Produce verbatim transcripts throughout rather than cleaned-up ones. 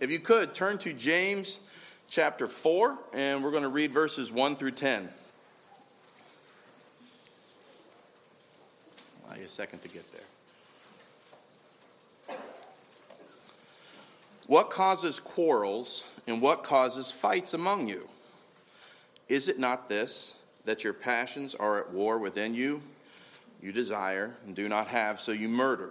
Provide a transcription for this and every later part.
If you could, turn to James chapter four, and we're going to read verses one through ten. I'll give you a second to get there. What causes quarrels and what causes fights among you? Is it not this, that your passions are at war within you? You desire and do not have, so you murder.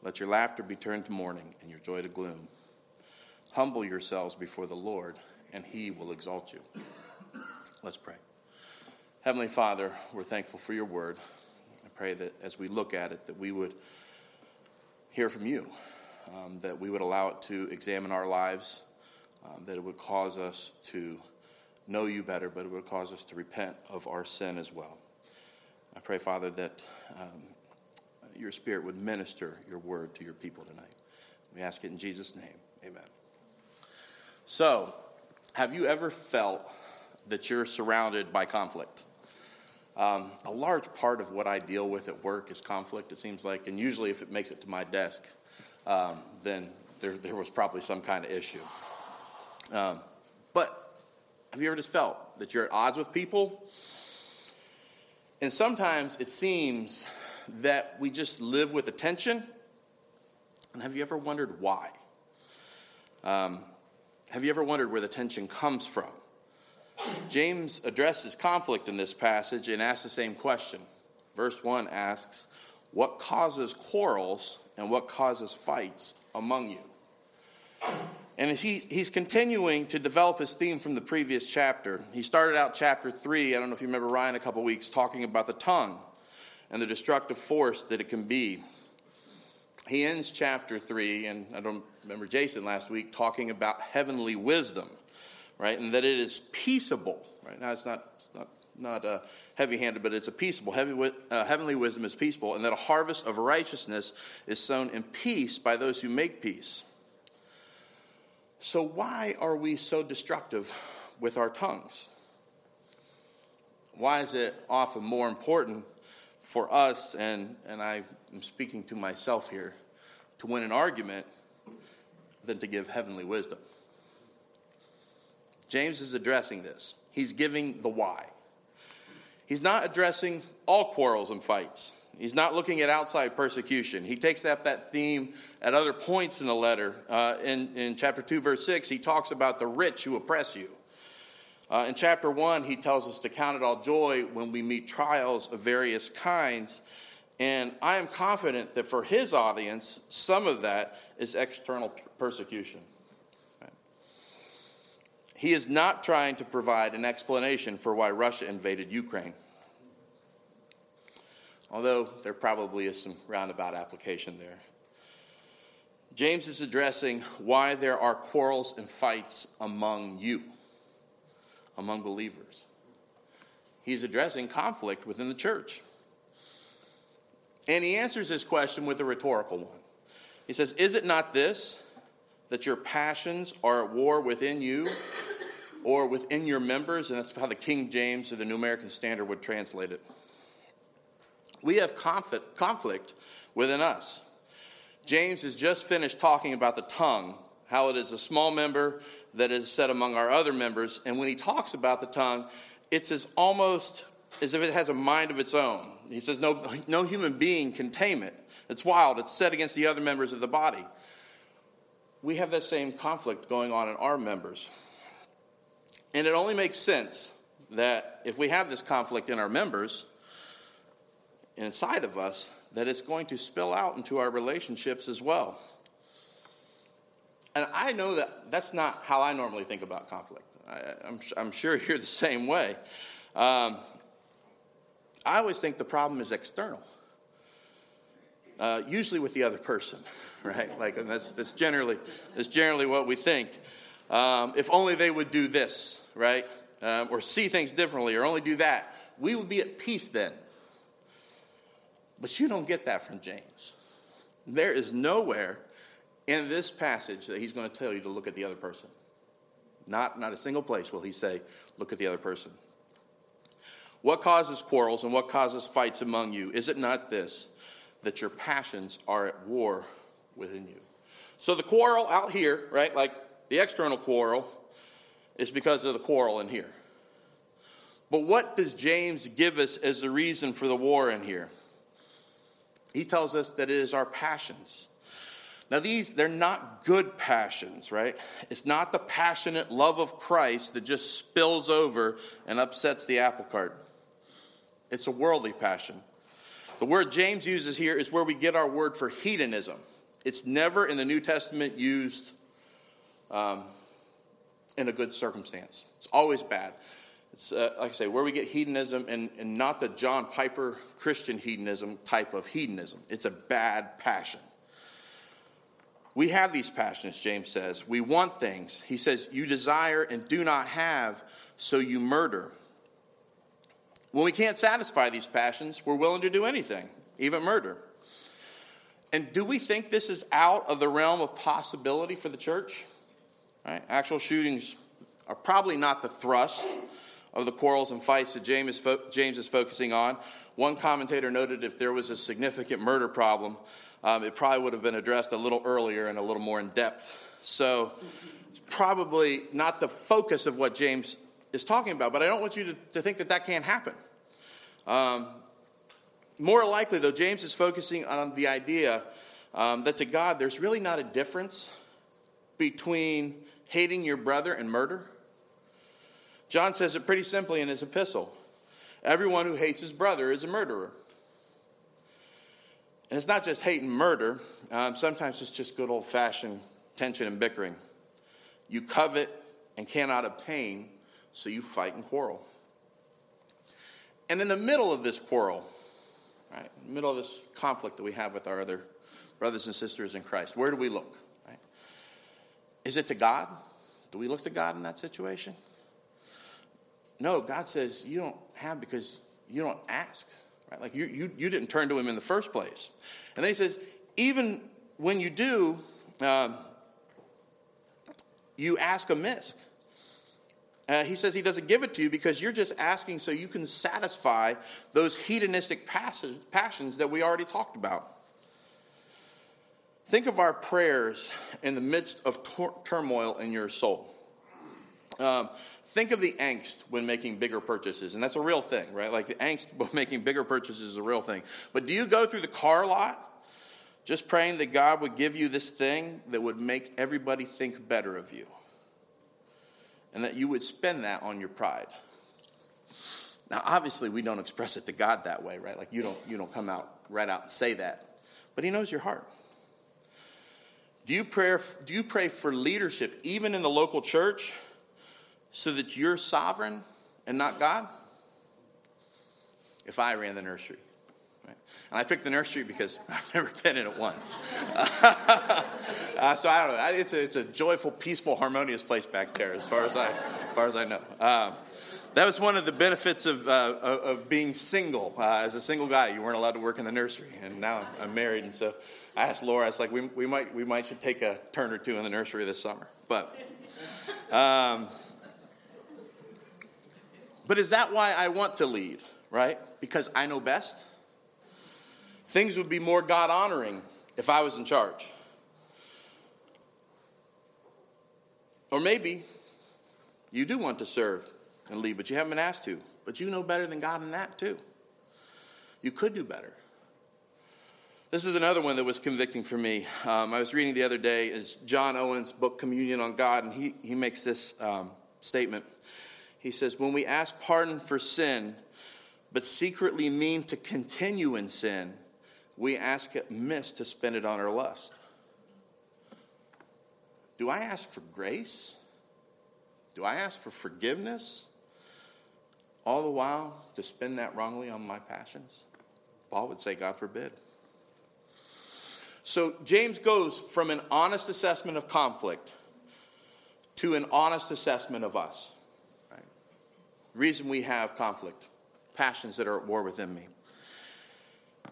Let your laughter be turned to mourning and your joy to gloom. Humble yourselves before the Lord, and he will exalt you. Let's pray. Heavenly Father, we're thankful for your word. I pray that as we look at it, that we would hear from you, um, that we would allow it to examine our lives, um, that it would cause us to know you better, but it would cause us to repent of our sin as well. I pray, Father, that um, your Spirit would minister your word to your people tonight. We ask it in Jesus' name. Amen. So, have you ever felt that you're surrounded by conflict? Um, a large part of what I deal with at work is conflict, it seems like, and usually if it makes it to my desk, um, then there, there was probably some kind of issue. Um, but... Have you ever just felt that you're at odds with people? And sometimes it seems that we just live with a tension. And have you ever wondered why? Um, have you ever wondered where the tension comes from? James addresses conflict in this passage and asks the same question. Verse one asks, what causes quarrels and what causes fights among you? And he, he's continuing to develop his theme from the previous chapter. He started out chapter three, I don't know if you remember, Ryan, a couple weeks, talking about the tongue and the destructive force that it can be. He ends chapter three, and I don't remember Jason last week, talking about heavenly wisdom, right? And that it is peaceable, right? Now, it's not it's not, not uh, heavy-handed, but it's a peaceable. Heavy, uh, heavenly wisdom is peaceable, and that a harvest of righteousness is sown in peace by those who make peace. So why are we so destructive with our tongues? Why is it often more important for us, and, and I am speaking to myself here, to win an argument than to give heavenly wisdom? James is addressing this. He's giving the why. He's not addressing all quarrels and fights. He's not looking at outside persecution. He takes up that theme at other points in the letter. Uh, in, in chapter two, verse six, he talks about the rich who oppress you. Uh, in chapter one, he tells us to count it all joy when we meet trials of various kinds. And I am confident that for his audience, some of that is external persecution. Right? He is not trying to provide an explanation for why Russia invaded Ukraine. Although there probably is some roundabout application there. James is addressing why there are quarrels and fights among you, among believers. He's addressing conflict within the church. And he answers this question with a rhetorical one. He says, is it not this, that your passions are at war within you or within your members? And that's how the King James or the New American Standard would translate it. We have conflict within us. James has just finished talking about the tongue, how it is a small member that is set among our other members. And when he talks about the tongue, it's as almost as if it has a mind of its own. He says no, no human being can tame it. It's wild. It's set against the other members of the body. We have that same conflict going on in our members. And it only makes sense that if we have this conflict in our members, inside of us, that it's going to spill out into our relationships as well. And I know that that's not how I normally think about conflict. I, I'm, I'm sure you're the same way. Um, I always think the problem is external, uh, usually with the other person, right? Like, and that's that's generally that's generally what we think. Um, if only they would do this, right? Um, or see things differently, or only do that, we would be at peace then. But you don't get that from James. There is nowhere in this passage that he's going to tell you to look at the other person. Not, not a single place will he say, look at the other person. What causes quarrels and what causes fights among you? Is it not this, that your passions are at war within you? So the quarrel out here, right, like the external quarrel, is because of the quarrel in here. But what does James give us as the reason for the war in here? He tells us that it is our passions. Now these, they're not good passions, right? It's not the passionate love of Christ that just spills over and upsets the apple cart. It's a worldly passion. The word James uses here is where we get our word for hedonism. It's never in the New Testament used um, in a good circumstance. It's always bad. It's, uh, like I say, where we get hedonism and, and not the John Piper Christian hedonism type of hedonism. It's a bad passion. We have these passions, James says. We want things. He says, you desire and do not have, so you murder. When we can't satisfy these passions, we're willing to do anything, even murder. And do we think this is out of the realm of possibility for the church? All right? Actual shootings are probably not the thrust of the quarrels and fights that James is, fo- James is focusing on. One commentator noted if there was a significant murder problem, um, it probably would have been addressed a little earlier and a little more in depth. So it's probably not the focus of what James is talking about, but I don't want you to, to think that that can't happen. Um, more likely, though, James is focusing on the idea um, that to God, there's really not a difference between hating your brother and murder. John says it pretty simply in his epistle. Everyone who hates his brother is a murderer. And it's not just hate and murder. Um, sometimes it's just good old-fashioned tension and bickering. You covet and cannot obtain, so you fight and quarrel. And in the middle of this quarrel, right, in the middle of this conflict that we have with our other brothers and sisters in Christ, where do we look? Right? Is it to God? Do we look to God in that situation? No, God says you don't have because you don't ask, right? Like you, you, you didn't turn to him in the first place. And then he says, even when you do, um, you ask amiss. Uh, he says he doesn't give it to you because you're just asking so you can satisfy those hedonistic passage, passions that we already talked about. Think of our prayers in the midst of tor- turmoil in your soul. Um, think of the angst when making bigger purchases, and that's a real thing, right? Like the angst when making bigger purchases is a real thing. But do you go through the car lot just praying that God would give you this thing that would make everybody think better of you, and that you would spend that on your pride? Now, obviously, we don't express it to God that way, right? Like you don't you don't come out right out and say that, but he knows your heart. Do you pray? Do you pray for leadership even in the local church? So that you're sovereign and not God? If I ran the nursery. Right? And I picked the nursery because I've never been in it once. uh, so I don't know. It's a, it's a joyful, peaceful, harmonious place back there as far as I, as far as I know. Um, that was one of the benefits of uh, of being single. Uh, as a single guy, you weren't allowed to work in the nursery. And now I'm, I'm married. And so I asked Laura, I was like, we, we might we might should take a turn or two in the nursery this summer. But... Um, But is that why I want to lead, right? Because I know best? Things would be more God-honoring if I was in charge. Or maybe you do want to serve and lead, but you haven't been asked to. But you know better than God in that, too. You could do better. This is another one that was convicting for me. Um, I was reading the other day is John Owen's book, Communion on God, and he, he makes this um, statement. He says, when we ask pardon for sin, but secretly mean to continue in sin, we ask it amiss to spend it on our lust. Do I ask for grace? Do I ask for forgiveness? All the while to spend that wrongly on my passions? Paul would say, God forbid. So James goes from an honest assessment of conflict to an honest assessment of us. Right? The reason we have conflict, passions that are at war within me.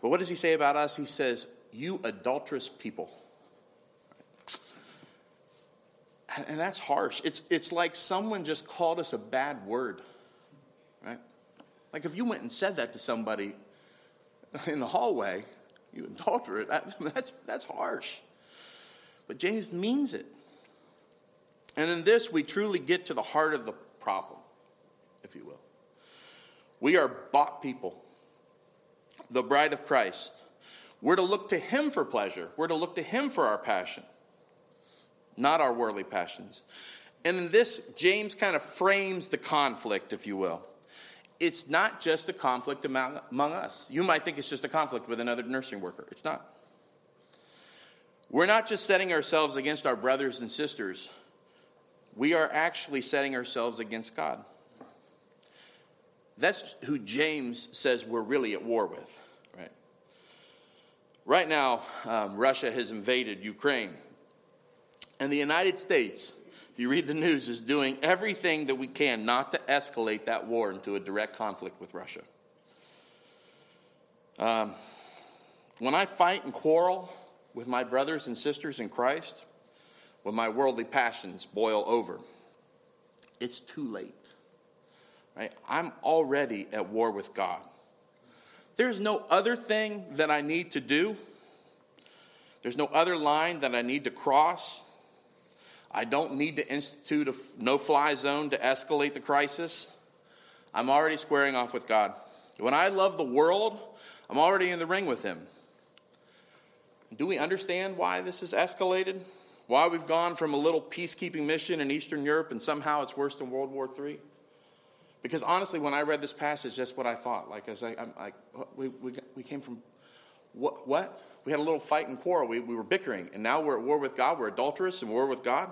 But what does he say about us? He says, you adulterous people. Right? And that's harsh. It's, it's like someone just called us a bad word. Right? Like if you went and said that to somebody in the hallway, you adulterate. That's, that's harsh. But James means it. And in this, we truly get to the heart of the problem, if you will. We are bought people, the bride of Christ. We're to look to him for pleasure. We're to look to him for our passion, not our worldly passions. And in this, James kind of frames the conflict, if you will. It's not just a conflict among, among us. You might think it's just a conflict with another nursing worker. It's not. We're not just setting ourselves against our brothers and sisters. We are actually setting ourselves against God. That's who James says we're really at war with. Right, right now, um, Russia has invaded Ukraine. And the United States, if you read the news, is doing everything that we can not to escalate that war into a direct conflict with Russia. Um, when I fight and quarrel with my brothers and sisters in Christ, when my worldly passions boil over, it's too late. Right? I'm already at war with God. There's no other thing that I need to do. There's no other line that I need to cross. I don't need to institute a no-fly zone to escalate the crisis. I'm already squaring off with God. When I love the world, I'm already in the ring with him. Do we understand why this has escalated? Why we've gone from a little peacekeeping mission in Eastern Europe and somehow it's worse than World War Three? Because honestly, when I read this passage, that's what I thought. Like, I was like, I'm like we, we, we came from, what? what? We had a little fight and quarrel. We, we were bickering. And now we're at war with God. We're adulterous and war with God.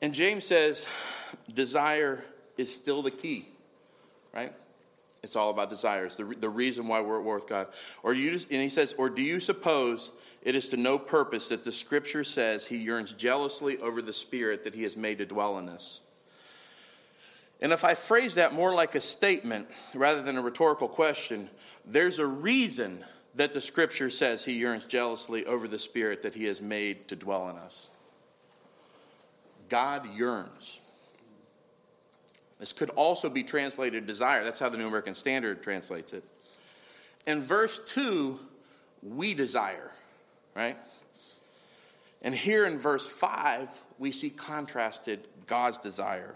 And James says, desire is still the key, right? It's all about desires, the, the reason why we're at war with God. Or you just, and he says, or do you suppose it is to no purpose that the scripture says he yearns jealously over the spirit that he has made to dwell in us? And if I phrase that more like a statement rather than a rhetorical question, there's a reason that the scripture says he yearns jealously over the spirit that he has made to dwell in us. God yearns. This could also be translated desire. That's how the New American Standard translates it. In verse two, we desire, right? And here in verse five, we see contrasted God's desire.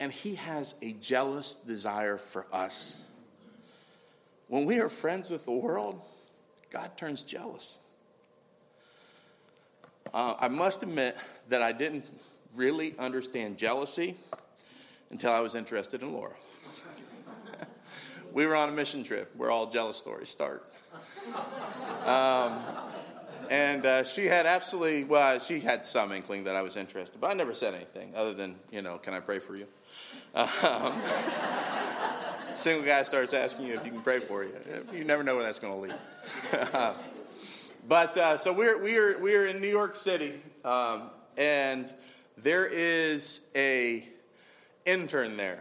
And he has a jealous desire for us. When we are friends with the world, God turns jealous. Uh, I must admit that I didn't really understand jealousy until I was interested in Laura. We were on a mission trip where all jealous stories start. Um, and uh, she had absolutely, well, she had some inkling that I was interested, but I never said anything other than, you know, can I pray for you? Um, single guy starts asking you if you can pray for you. You never know where that's going to lead. But uh, so we're we're we're in New York City, um, and there is a intern there,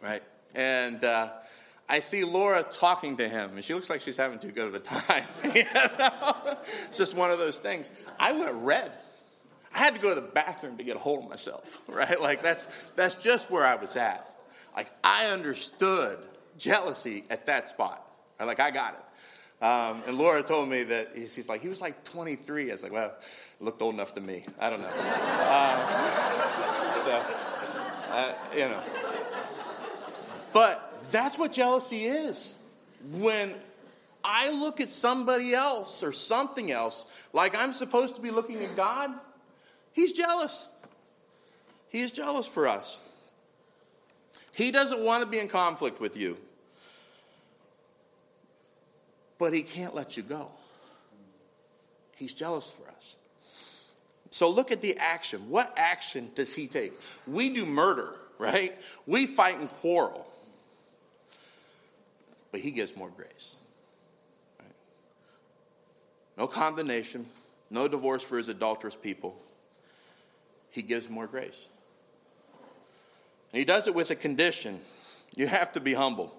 right? And uh, I see Laura talking to him, and she looks like she's having too good of a time. You know? It's just one of those things. I went red. I had to go to the bathroom to get a hold of myself, right? Like that's that's just where I was at. Like I understood jealousy at that spot. Right? Like I got it. Um, and Laura told me that he's, he's like, he was like twenty-three. I was like, well, it looked old enough to me. I don't know. Uh, so, uh, you know. But that's what jealousy is. When I look at somebody else or something else, like I'm supposed to be looking at God, he's jealous. He is jealous for us. He doesn't want to be in conflict with you. But he can't let you go. He's jealous for us. So look at the action. What action does he take? We do murder, right? We fight and quarrel. But he gives more grace. Right? No condemnation. No divorce for his adulterous people. He gives more grace. And he does it with a condition. You have to be humble.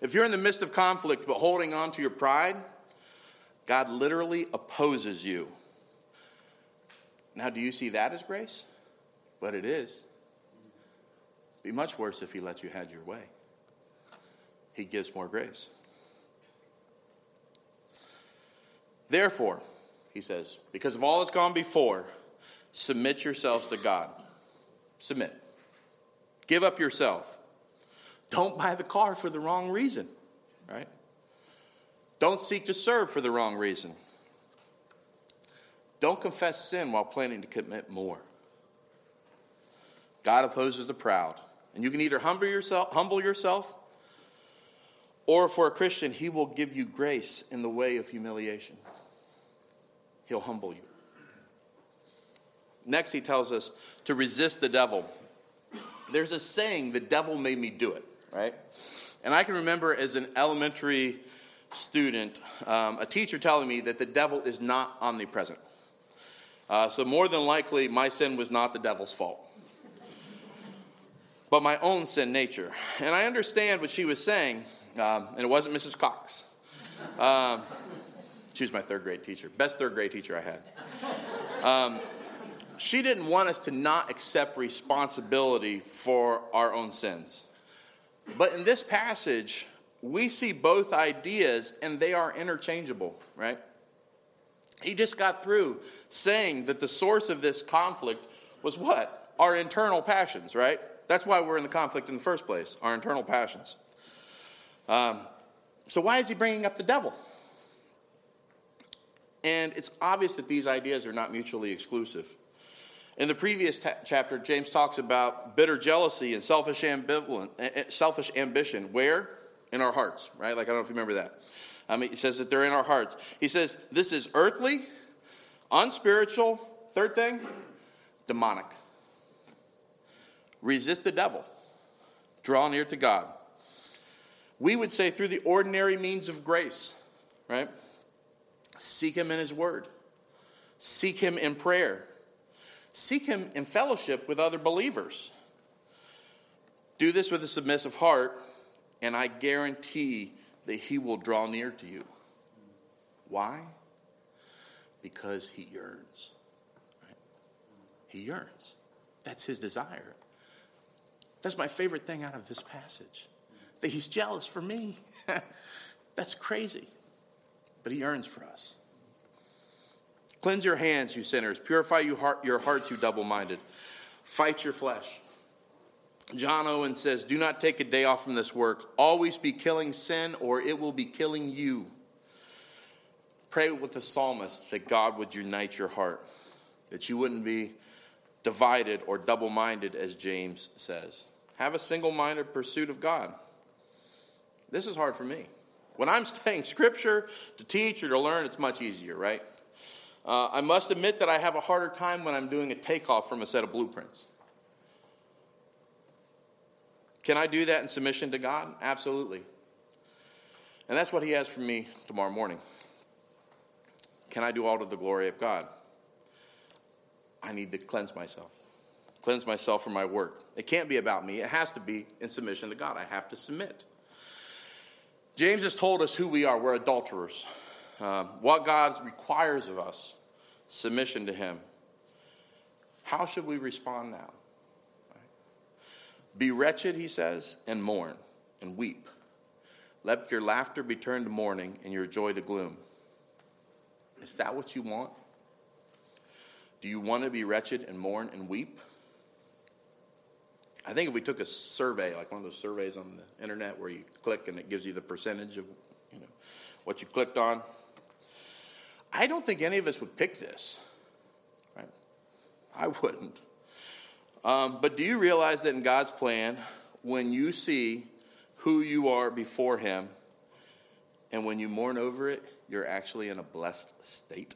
If you're in the midst of conflict but holding on to your pride, God literally opposes you. Now, do you see that as grace? But it is. It'd be much worse if he lets you have your way. He gives more grace. Therefore, he says, because of all that's gone before, submit yourselves to God. Submit. Give up yourself. Don't buy the car for the wrong reason, right? Don't seek to serve for the wrong reason. Don't confess sin while planning to commit more. God opposes the proud. And you can either humble yourself, humble yourself, or for a Christian, he will give you grace in the way of humiliation. He'll humble you. Next, he tells us to resist the devil. There's a saying, the devil made me do it, right? And I can remember as an elementary student, um, a teacher telling me that the devil is not omnipresent. Uh, so more than likely, my sin was not the devil's fault, but my own sin nature. And I understand what she was saying, um, and it wasn't Missus Cox. Um, she was my third grade teacher, best third grade teacher I had. Um, she didn't want us to not accept responsibility for our own sins. But in this passage, we see both ideas, and they are interchangeable, right? He just got through saying that the source of this conflict was what? Our internal passions, right? That's why we're in the conflict in the first place, our internal passions. Um, so why is he bringing up the devil? And it's obvious that these ideas are not mutually exclusive. In the previous ta- chapter, James talks about bitter jealousy and selfish, ambivalent, uh, selfish ambition. Where? In our hearts, right? Like, I don't know if you remember that. I mean, he says that they're in our hearts. He says this is earthly, unspiritual, third thing, demonic. Resist the devil. Draw near to God. We would say through the ordinary means of grace, right? Seek him in his word. Seek him in prayer. Seek him in fellowship with other believers. Do this with a submissive heart, and I guarantee that he will draw near to you. Why? Because he yearns. Right? He yearns. That's his desire. That's my favorite thing out of this passage. That he's jealous for me. That's crazy. But he yearns for us. Cleanse your hands, you sinners. Purify your heart, your hearts, you double-minded. Fight your flesh. John Owen says, do not take a day off from this work. Always be killing sin, or it will be killing you. Pray with the psalmist that God would unite your heart, that you wouldn't be divided or double-minded, as James says. Have a single-minded pursuit of God. This is hard for me. When I'm studying Scripture to teach or to learn, it's much easier, right? Uh, I must admit that I have a harder time when I'm doing a takeoff from a set of blueprints. Can I do that in submission to God? Absolutely. And that's what he has for me tomorrow morning. Can I do all to the glory of God? I need to cleanse myself. Cleanse myself from my work. It can't be about me. It has to be in submission to God. I have to submit. James has told us who we are. We're adulterers. Um, what God requires of us, submission to him. How should we respond now? Be wretched, he says, and mourn, and weep. Let your laughter be turned to mourning, and your joy to gloom. Is that what you want? Do you want to be wretched and mourn and weep? I think if we took a survey, like one of those surveys on the internet where you click and it gives you the percentage of, you know, what you clicked on, I don't think any of us would pick this. Right? I wouldn't. Um, but do you realize that in God's plan, when you see who you are before him, and when you mourn over it, you're actually in a blessed state?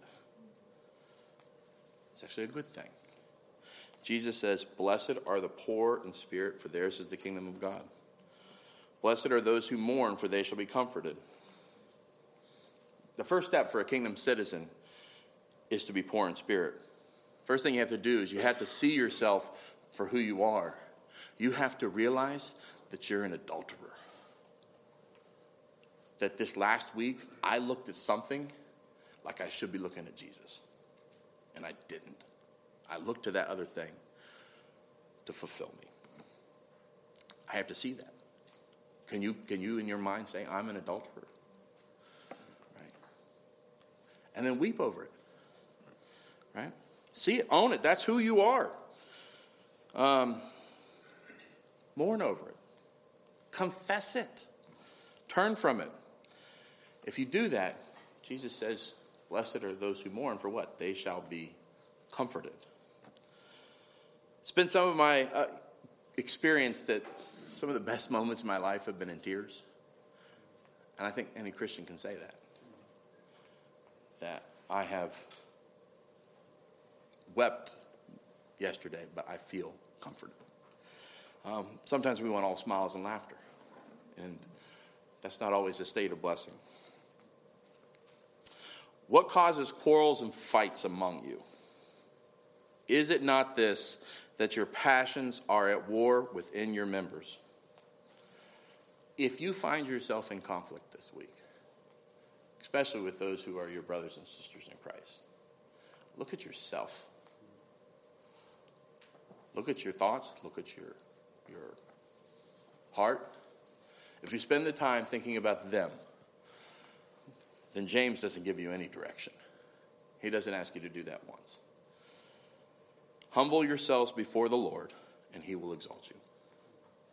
It's actually a good thing. Jesus says, "Blessed are the poor in spirit, for theirs is the kingdom of God. Blessed are those who mourn, for they shall be comforted." The first step for a kingdom citizen is to be poor in spirit. First thing you have to do is you have to see yourself for who you are. You have to realize that you're an adulterer. That this last week, I looked at something like I should be looking at Jesus. And I didn't. I looked to that other thing to fulfill me. I have to see that. Can you, can you in your mind say, I'm an adulterer? Right? And then weep over it. Right? See it, own it. That's who you are. Um, mourn over it. Confess it. Turn from it. If you do that, Jesus says, blessed are those who mourn, for what? They shall be comforted. It's been some of my uh, experience that some of the best moments in my life have been in tears. And I think any Christian can say that. That I have wept yesterday, but I feel comforted. Um, sometimes we want all smiles and laughter. And that's not always a state of blessing. What causes quarrels and fights among you? Is it not this, that your passions are at war within your members? If you find yourself in conflict this week, especially with those who are your brothers and sisters in Christ, look at yourself. Look at your thoughts. Look at your, your heart. If you spend the time thinking about them, then James doesn't give you any direction. He doesn't ask you to do that once. Humble yourselves before the Lord, and he will exalt you.